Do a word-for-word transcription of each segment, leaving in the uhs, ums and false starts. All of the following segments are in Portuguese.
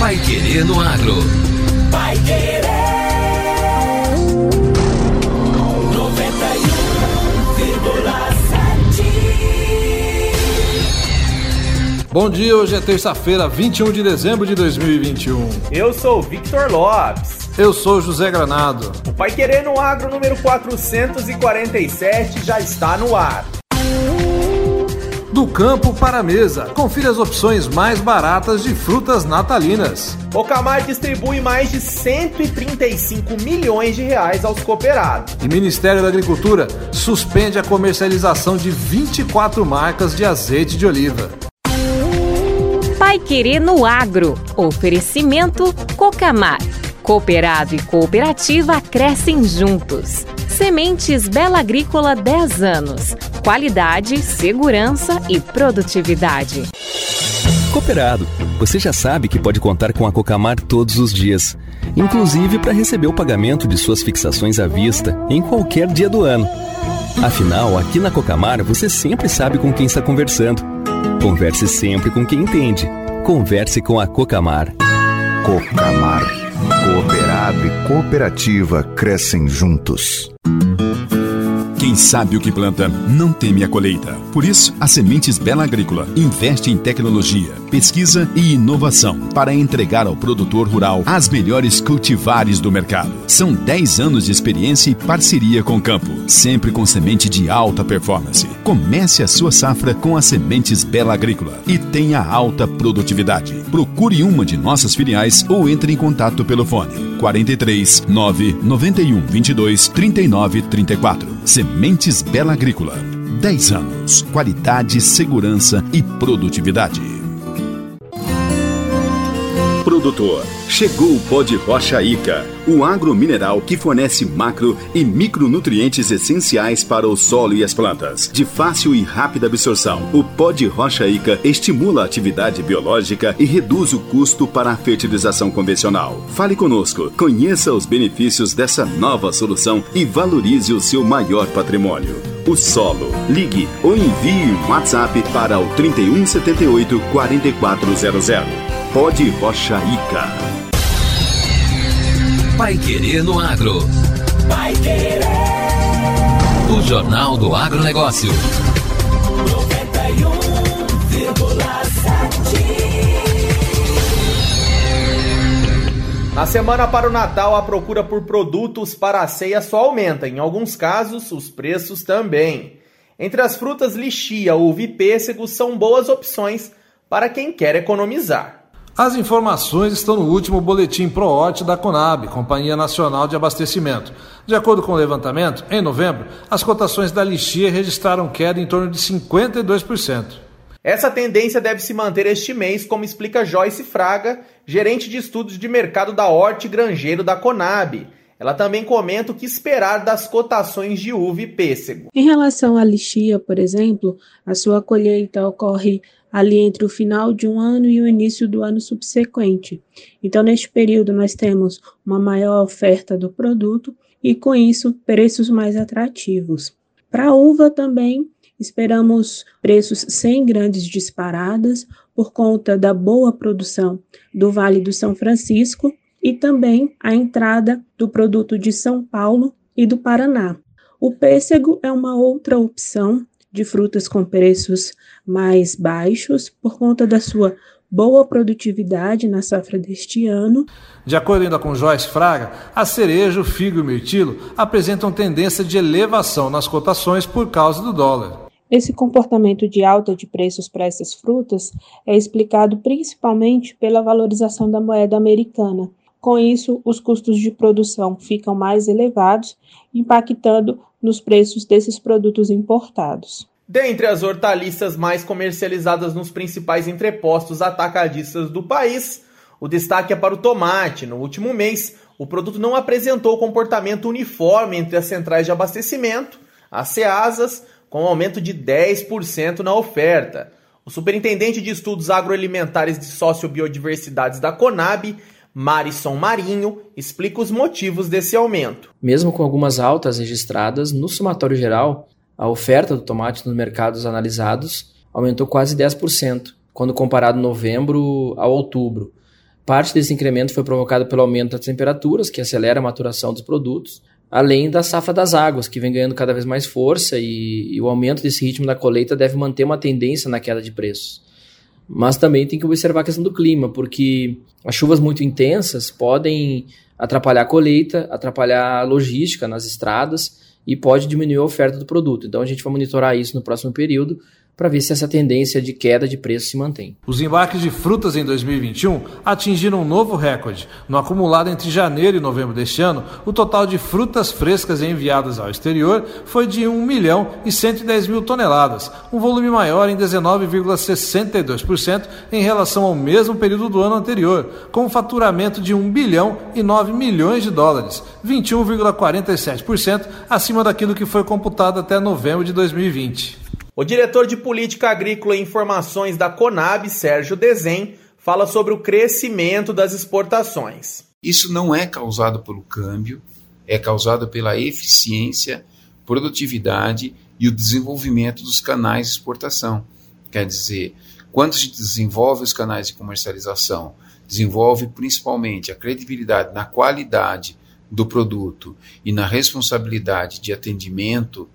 Paiquerê no Agro. Paiquerê noventa e um vírgula sete. Bom dia, hoje é terça-feira, vinte e um de dezembro de dois mil e vinte e um. Eu sou o Victor Lopes. Eu sou José Granado. O Paiquerê no Agro número quatrocentos e quarenta e sete já está no ar. Do campo para a mesa, confira as opções mais baratas de frutas natalinas. O Cocamar distribui mais de cento e trinta e cinco milhões de reais aos cooperados. E Ministério da Agricultura suspende a comercialização de vinte e quatro marcas de azeite de oliva. Paiquerê no Agro. Oferecimento Cocamar. Cooperado e cooperativa crescem juntos. Sementes Bela Agrícola dez anos. Qualidade, segurança e produtividade. Cooperado, você já sabe que pode contar com a Cocamar todos os dias, inclusive para receber o pagamento de suas fixações à vista em qualquer dia do ano. Afinal, aqui na Cocamar você sempre sabe com quem está conversando. Converse sempre com quem entende. Converse com a Cocamar. Cocamar. Cooperado e cooperativa crescem juntos. Quem sabe o que planta não teme a colheita. Por isso, a Sementes Bela Agrícola investe em tecnologia, pesquisa e inovação para entregar ao produtor rural as melhores cultivares do mercado. São dez anos de experiência e parceria com o campo, sempre com semente de alta performance. Comece a sua safra com a Sementes Bela Agrícola e tenha alta produtividade. Procure uma de nossas filiais ou entre em contato pelo fone quarenta e três, nove, noventa e um, vinte e dois, trinta e nove, trinta e quatro. Sementes Bela Agrícola. dez anos. Qualidade, segurança e produtividade. Produtor, chegou o pó de rocha Ica, o agromineral que fornece macro e micronutrientes essenciais para o solo e as plantas. De fácil e rápida absorção, o pó de rocha Ica estimula a atividade biológica e reduz o custo para a fertilização convencional. Fale conosco, conheça os benefícios dessa nova solução e valorize o seu maior patrimônio, o solo. Ligue ou envie um WhatsApp para o trinta e um setenta e oito, quarenta e quatro zero zero. Pó de rocha Ica. Paiquerê no Agro. Paiquerê. O Jornal do Agronegócio. Na semana para o Natal, a procura por produtos para a ceia só aumenta. Em alguns casos, os preços também. Entre as frutas, lichia, uva e pêssego são boas opções para quem quer economizar. As informações estão no último boletim Proorte da Conab, Companhia Nacional de Abastecimento. De acordo com o levantamento, em novembro, as cotações da lixia registraram queda em torno de cinquenta e dois por cento. Essa tendência deve se manter este mês, como explica Joyce Fraga, gerente de estudos de mercado da Horti Grangeiro da Conab. Ela também comenta o que esperar das cotações de uva e pêssego. Em relação à lixia, por exemplo, a sua colheita ocorre ali entre o final de um ano e o início do ano subsequente. Então, neste período, nós temos uma maior oferta do produto e, com isso, preços mais atrativos. Para a uva também, esperamos preços sem grandes disparadas por conta da boa produção do Vale do São Francisco, e também a entrada do produto de São Paulo e do Paraná. O pêssego é uma outra opção de frutas com preços mais baixos por conta da sua boa produtividade na safra deste ano. De acordo ainda com Joyce Fraga, a cereja, o figo e o mirtilo apresentam tendência de elevação nas cotações por causa do dólar. Esse comportamento de alta de preços para essas frutas é explicado principalmente pela valorização da moeda americana. Com isso, os custos de produção ficam mais elevados, impactando nos preços desses produtos importados. Dentre as hortaliças mais comercializadas nos principais entrepostos atacadistas do país, o destaque é para o tomate. No último mês, o produto não apresentou comportamento uniforme entre as centrais de abastecimento, as CEASAs, com um aumento de dez por cento na oferta. O superintendente de estudos agroalimentares de sociobiodiversidades da Conab, Marisson Marinho, explica os motivos desse aumento. Mesmo com algumas altas registradas, no somatório geral, a oferta do tomate nos mercados analisados aumentou quase dez por cento, quando comparado novembro a outubro, Parte desse incremento foi provocado pelo aumento das temperaturas, que acelera a maturação dos produtos, além da safra das águas, que vem ganhando cada vez mais força, e, e o aumento desse ritmo da colheita deve manter uma tendência na queda de preços. Mas também tem que observar a questão do clima, porque as chuvas muito intensas podem atrapalhar a colheita, atrapalhar a logística nas estradas e pode diminuir a oferta do produto. Então a gente vai monitorar isso no próximo período para ver se essa tendência de queda de preço se mantém. Os embarques de frutas em dois mil e vinte e um atingiram um novo recorde. No acumulado entre janeiro e novembro deste ano, o total de frutas frescas enviadas ao exterior foi de um milhão e cento e dez mil toneladas, um volume maior em dezenove vírgula sessenta e dois por cento em relação ao mesmo período do ano anterior, com um faturamento de um bilhão e nove milhões de dólares, vinte e um vírgula quarenta e sete por cento acima daquilo que foi computado até novembro de dois mil e vinte. O diretor de Política Agrícola e Informações da Conab, Sérgio Dezen, fala sobre o crescimento das exportações. Isso não é causado pelo câmbio, é causado pela eficiência, produtividade e o desenvolvimento dos canais de exportação. Quer dizer, quando se desenvolve os canais de comercialização, desenvolve principalmente a credibilidade na qualidade do produto e na responsabilidade de atendimento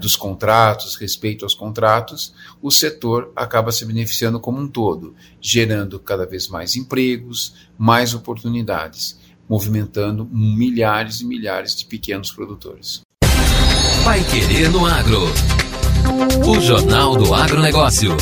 dos contratos, respeito aos contratos, o setor acaba se beneficiando como um todo, gerando cada vez mais empregos, mais oportunidades, movimentando milhares e milhares de pequenos produtores. Paiquerê no Agro, o Jornal do Agronegócio.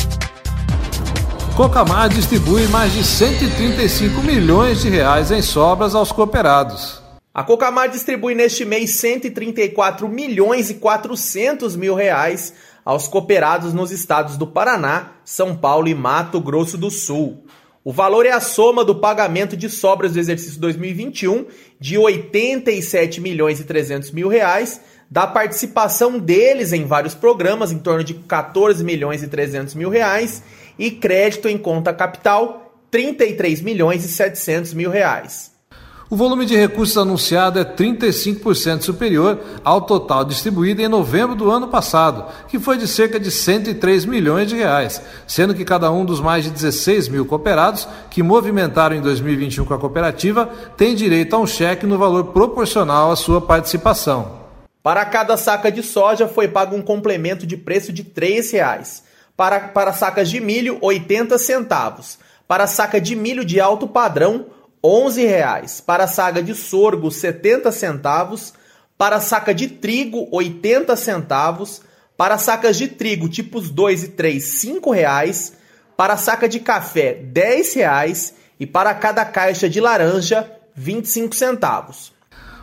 Cocamar distribui mais de cento e trinta e cinco milhões de reais em sobras aos cooperados. A Cocamar distribui neste mês cento e trinta e quatro milhões e quatrocentos mil reais aos cooperados nos estados do Paraná, São Paulo e Mato Grosso do Sul. O valor é a soma do pagamento de sobras do exercício dois mil e vinte e um de oitenta e sete milhões e trezentos mil reais, da participação deles em vários programas, em torno de catorze milhões e trezentos mil reais, e crédito em conta capital, trinta e três milhões e setecentos mil reais. O volume de recursos anunciado é trinta e cinco por cento superior ao total distribuído em novembro do ano passado, que foi de cerca de cento e três milhões de reais, sendo que cada um dos mais de dezesseis mil cooperados que movimentaram em dois mil e vinte e um com a cooperativa tem direito a um cheque no valor proporcional à sua participação. Para cada saca de soja foi pago um complemento de preço de três reais, para, para sacas de milho, oitenta centavos, para saca de milho de alto padrão, onze reais, para a saca de sorgo, setenta centavos, para a saca de trigo, oitenta centavos, para sacas de trigo tipos dois e três, cinco reais, para a saca de café, dez reais e para cada caixa de laranja, vinte e cinco centavos.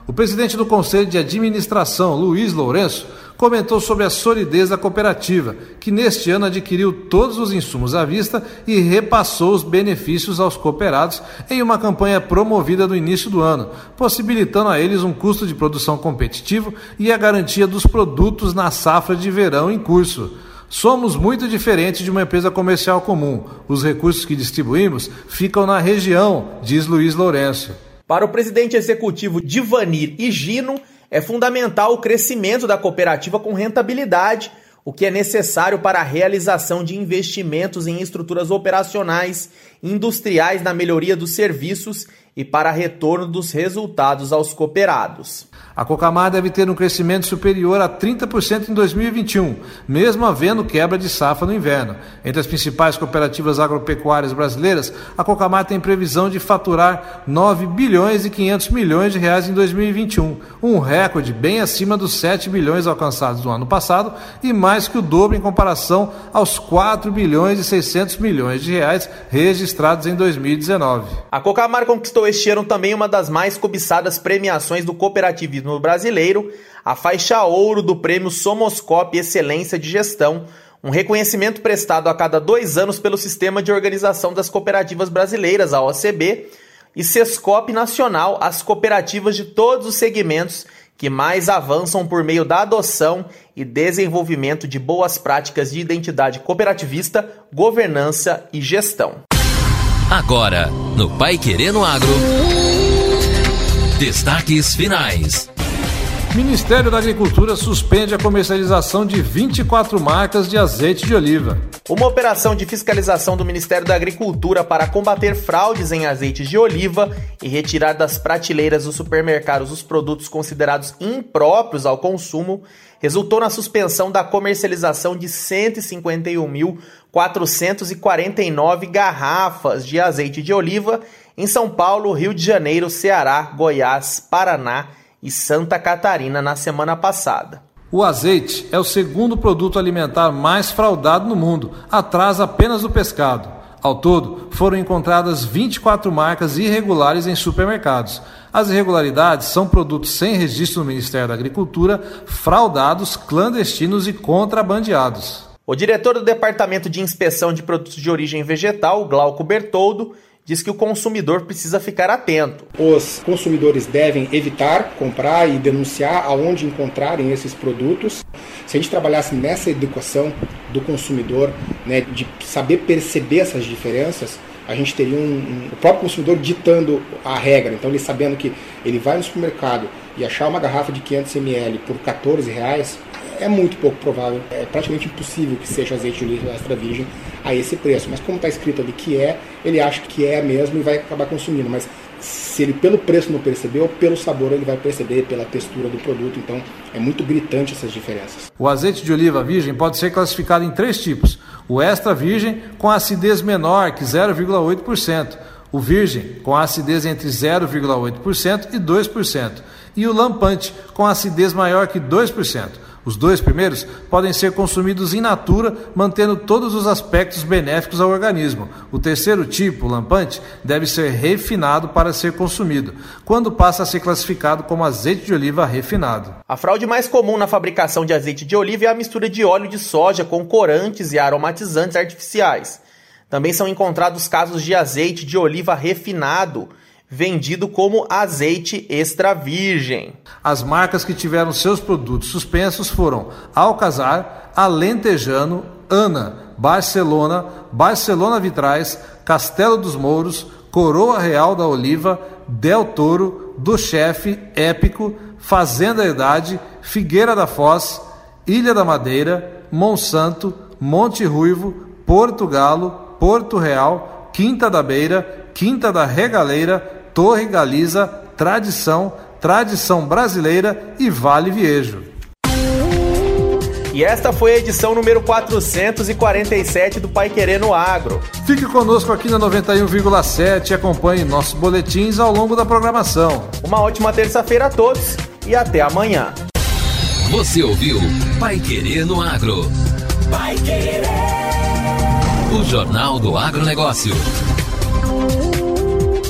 O presidente do Conselho de Administração, Luiz Lourenço, comentou sobre a solidez da cooperativa, que neste ano adquiriu todos os insumos à vista e repassou os benefícios aos cooperados em uma campanha promovida no início do ano, possibilitando a eles um custo de produção competitivo e a garantia dos produtos na safra de verão em curso. Somos muito diferentes de uma empresa comercial comum. Os recursos que distribuímos ficam na região, diz Luiz Lourenço. Para o presidente executivo Divanir Higino, é fundamental o crescimento da cooperativa com rentabilidade, o que é necessário para a realização de investimentos em estruturas operacionais, industriais na melhoria dos serviços e para retorno dos resultados aos cooperados. A Cocamar deve ter um crescimento superior a trinta por cento em dois mil e vinte e um, mesmo havendo quebra de safra no inverno. Entre as principais cooperativas agropecuárias brasileiras, a Cocamar tem previsão de faturar nove bilhões e quinhentos milhões de reais em dois mil e vinte e um, um recorde bem acima dos sete bilhões alcançados no ano passado e mais que o dobro em comparação aos quatro bilhões e seiscentos milhões de reais registrados em dois mil e dezenove. A Cocamar conquistou este ano também uma das mais cobiçadas premiações do cooperativismo brasileiro, a faixa ouro do prêmio Somoscope Excelência de Gestão, um reconhecimento prestado a cada dois anos pelo Sistema de Organização das Cooperativas Brasileiras, a O C B, e SESCOP Nacional, as cooperativas de todos os segmentos que mais avançam por meio da adoção e desenvolvimento de boas práticas de identidade cooperativista, governança e gestão. Agora, no Paiquerê no Agro, destaques finais. Ministério da Agricultura suspende a comercialização de vinte e quatro marcas de azeite de oliva. Uma operação de fiscalização do Ministério da Agricultura para combater fraudes em azeites de oliva e retirar das prateleiras dos supermercados os produtos considerados impróprios ao consumo resultou na suspensão da comercialização de cento e cinquenta e um mil, quatrocentas e quarenta e nove garrafas de azeite de oliva em São Paulo, Rio de Janeiro, Ceará, Goiás, Paraná e Santa Catarina na semana passada. O azeite é o segundo produto alimentar mais fraudado no mundo, atrás apenas do pescado. Ao todo, foram encontradas vinte e quatro marcas irregulares em supermercados. As irregularidades são produtos sem registro no Ministério da Agricultura, fraudados, clandestinos e contrabandeados. O diretor do Departamento de Inspeção de Produtos de Origem Vegetal, Glauco Bertoldo, diz que o consumidor precisa ficar atento. Os consumidores devem evitar comprar e denunciar aonde encontrarem esses produtos. Se a gente trabalhasse nessa educação do consumidor, né, de saber perceber essas diferenças, a gente teria um, um, o próprio consumidor ditando a regra. Então, ele sabendo que ele vai no supermercado e achar uma garrafa de quinhentos mililitros por quatorze reais, é muito pouco provável, é praticamente impossível que seja azeite de oliva extra virgem a esse preço. Mas como está escrito ali que é, ele acha que é mesmo e vai acabar consumindo. Mas se ele pelo preço não percebeu, pelo sabor ele vai perceber, pela textura do produto. Então é muito gritante essas diferenças. O azeite de oliva virgem pode ser classificado em três tipos. O extra virgem com acidez menor que zero vírgula oito por cento. O virgem, com acidez entre zero vírgula oito por cento e dois por cento. E o lampante, com acidez maior que dois por cento. Os dois primeiros podem ser consumidos in natura, mantendo todos os aspectos benéficos ao organismo. O terceiro tipo, o lampante, deve ser refinado para ser consumido, quando passa a ser classificado como azeite de oliva refinado. A fraude mais comum na fabricação de azeite de oliva é a mistura de óleo de soja com corantes e aromatizantes artificiais. Também são encontrados casos de azeite de oliva refinado, vendido como azeite extra virgem. As marcas que tiveram seus produtos suspensos foram Alcazar, Alentejano, Ana, Barcelona, Barcelona Vitrais, Castelo dos Mouros, Coroa Real da Oliva, Del Toro, Do Chefe, Épico, Fazenda Idade, Figueira da Foz, Ilha da Madeira, Monsanto, Monte Ruivo, Porto Galo, Porto Real, Quinta da Beira, Quinta da Regaleira, Torre Galiza, Tradição, Tradição Brasileira e Vale Viejo. E esta foi a edição número quatrocentos e quarenta e sete do Paiquerê no Agro. Fique conosco aqui na noventa e um vírgula sete e acompanhe nossos boletins ao longo da programação. Uma ótima terça-feira a todos e até amanhã. Você ouviu Paiquerê no Agro. Paiquerê. O Jornal do Agronegócio.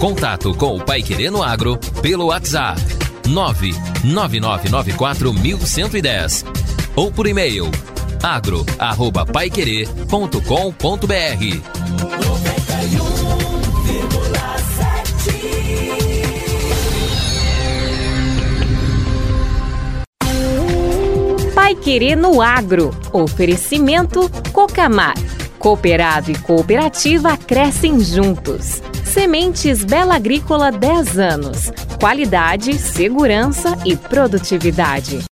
Contato com o Paiquerê no Agro pelo WhatsApp nove nove nove nove quatro um um um zero ou por e-mail agro arroba paiquerê ponto com ponto br. Paiquerê no Agro. Oferecimento Cocamar. Cooperado e cooperativa crescem juntos. Sementes Bela Agrícola dez anos. Qualidade, segurança e produtividade.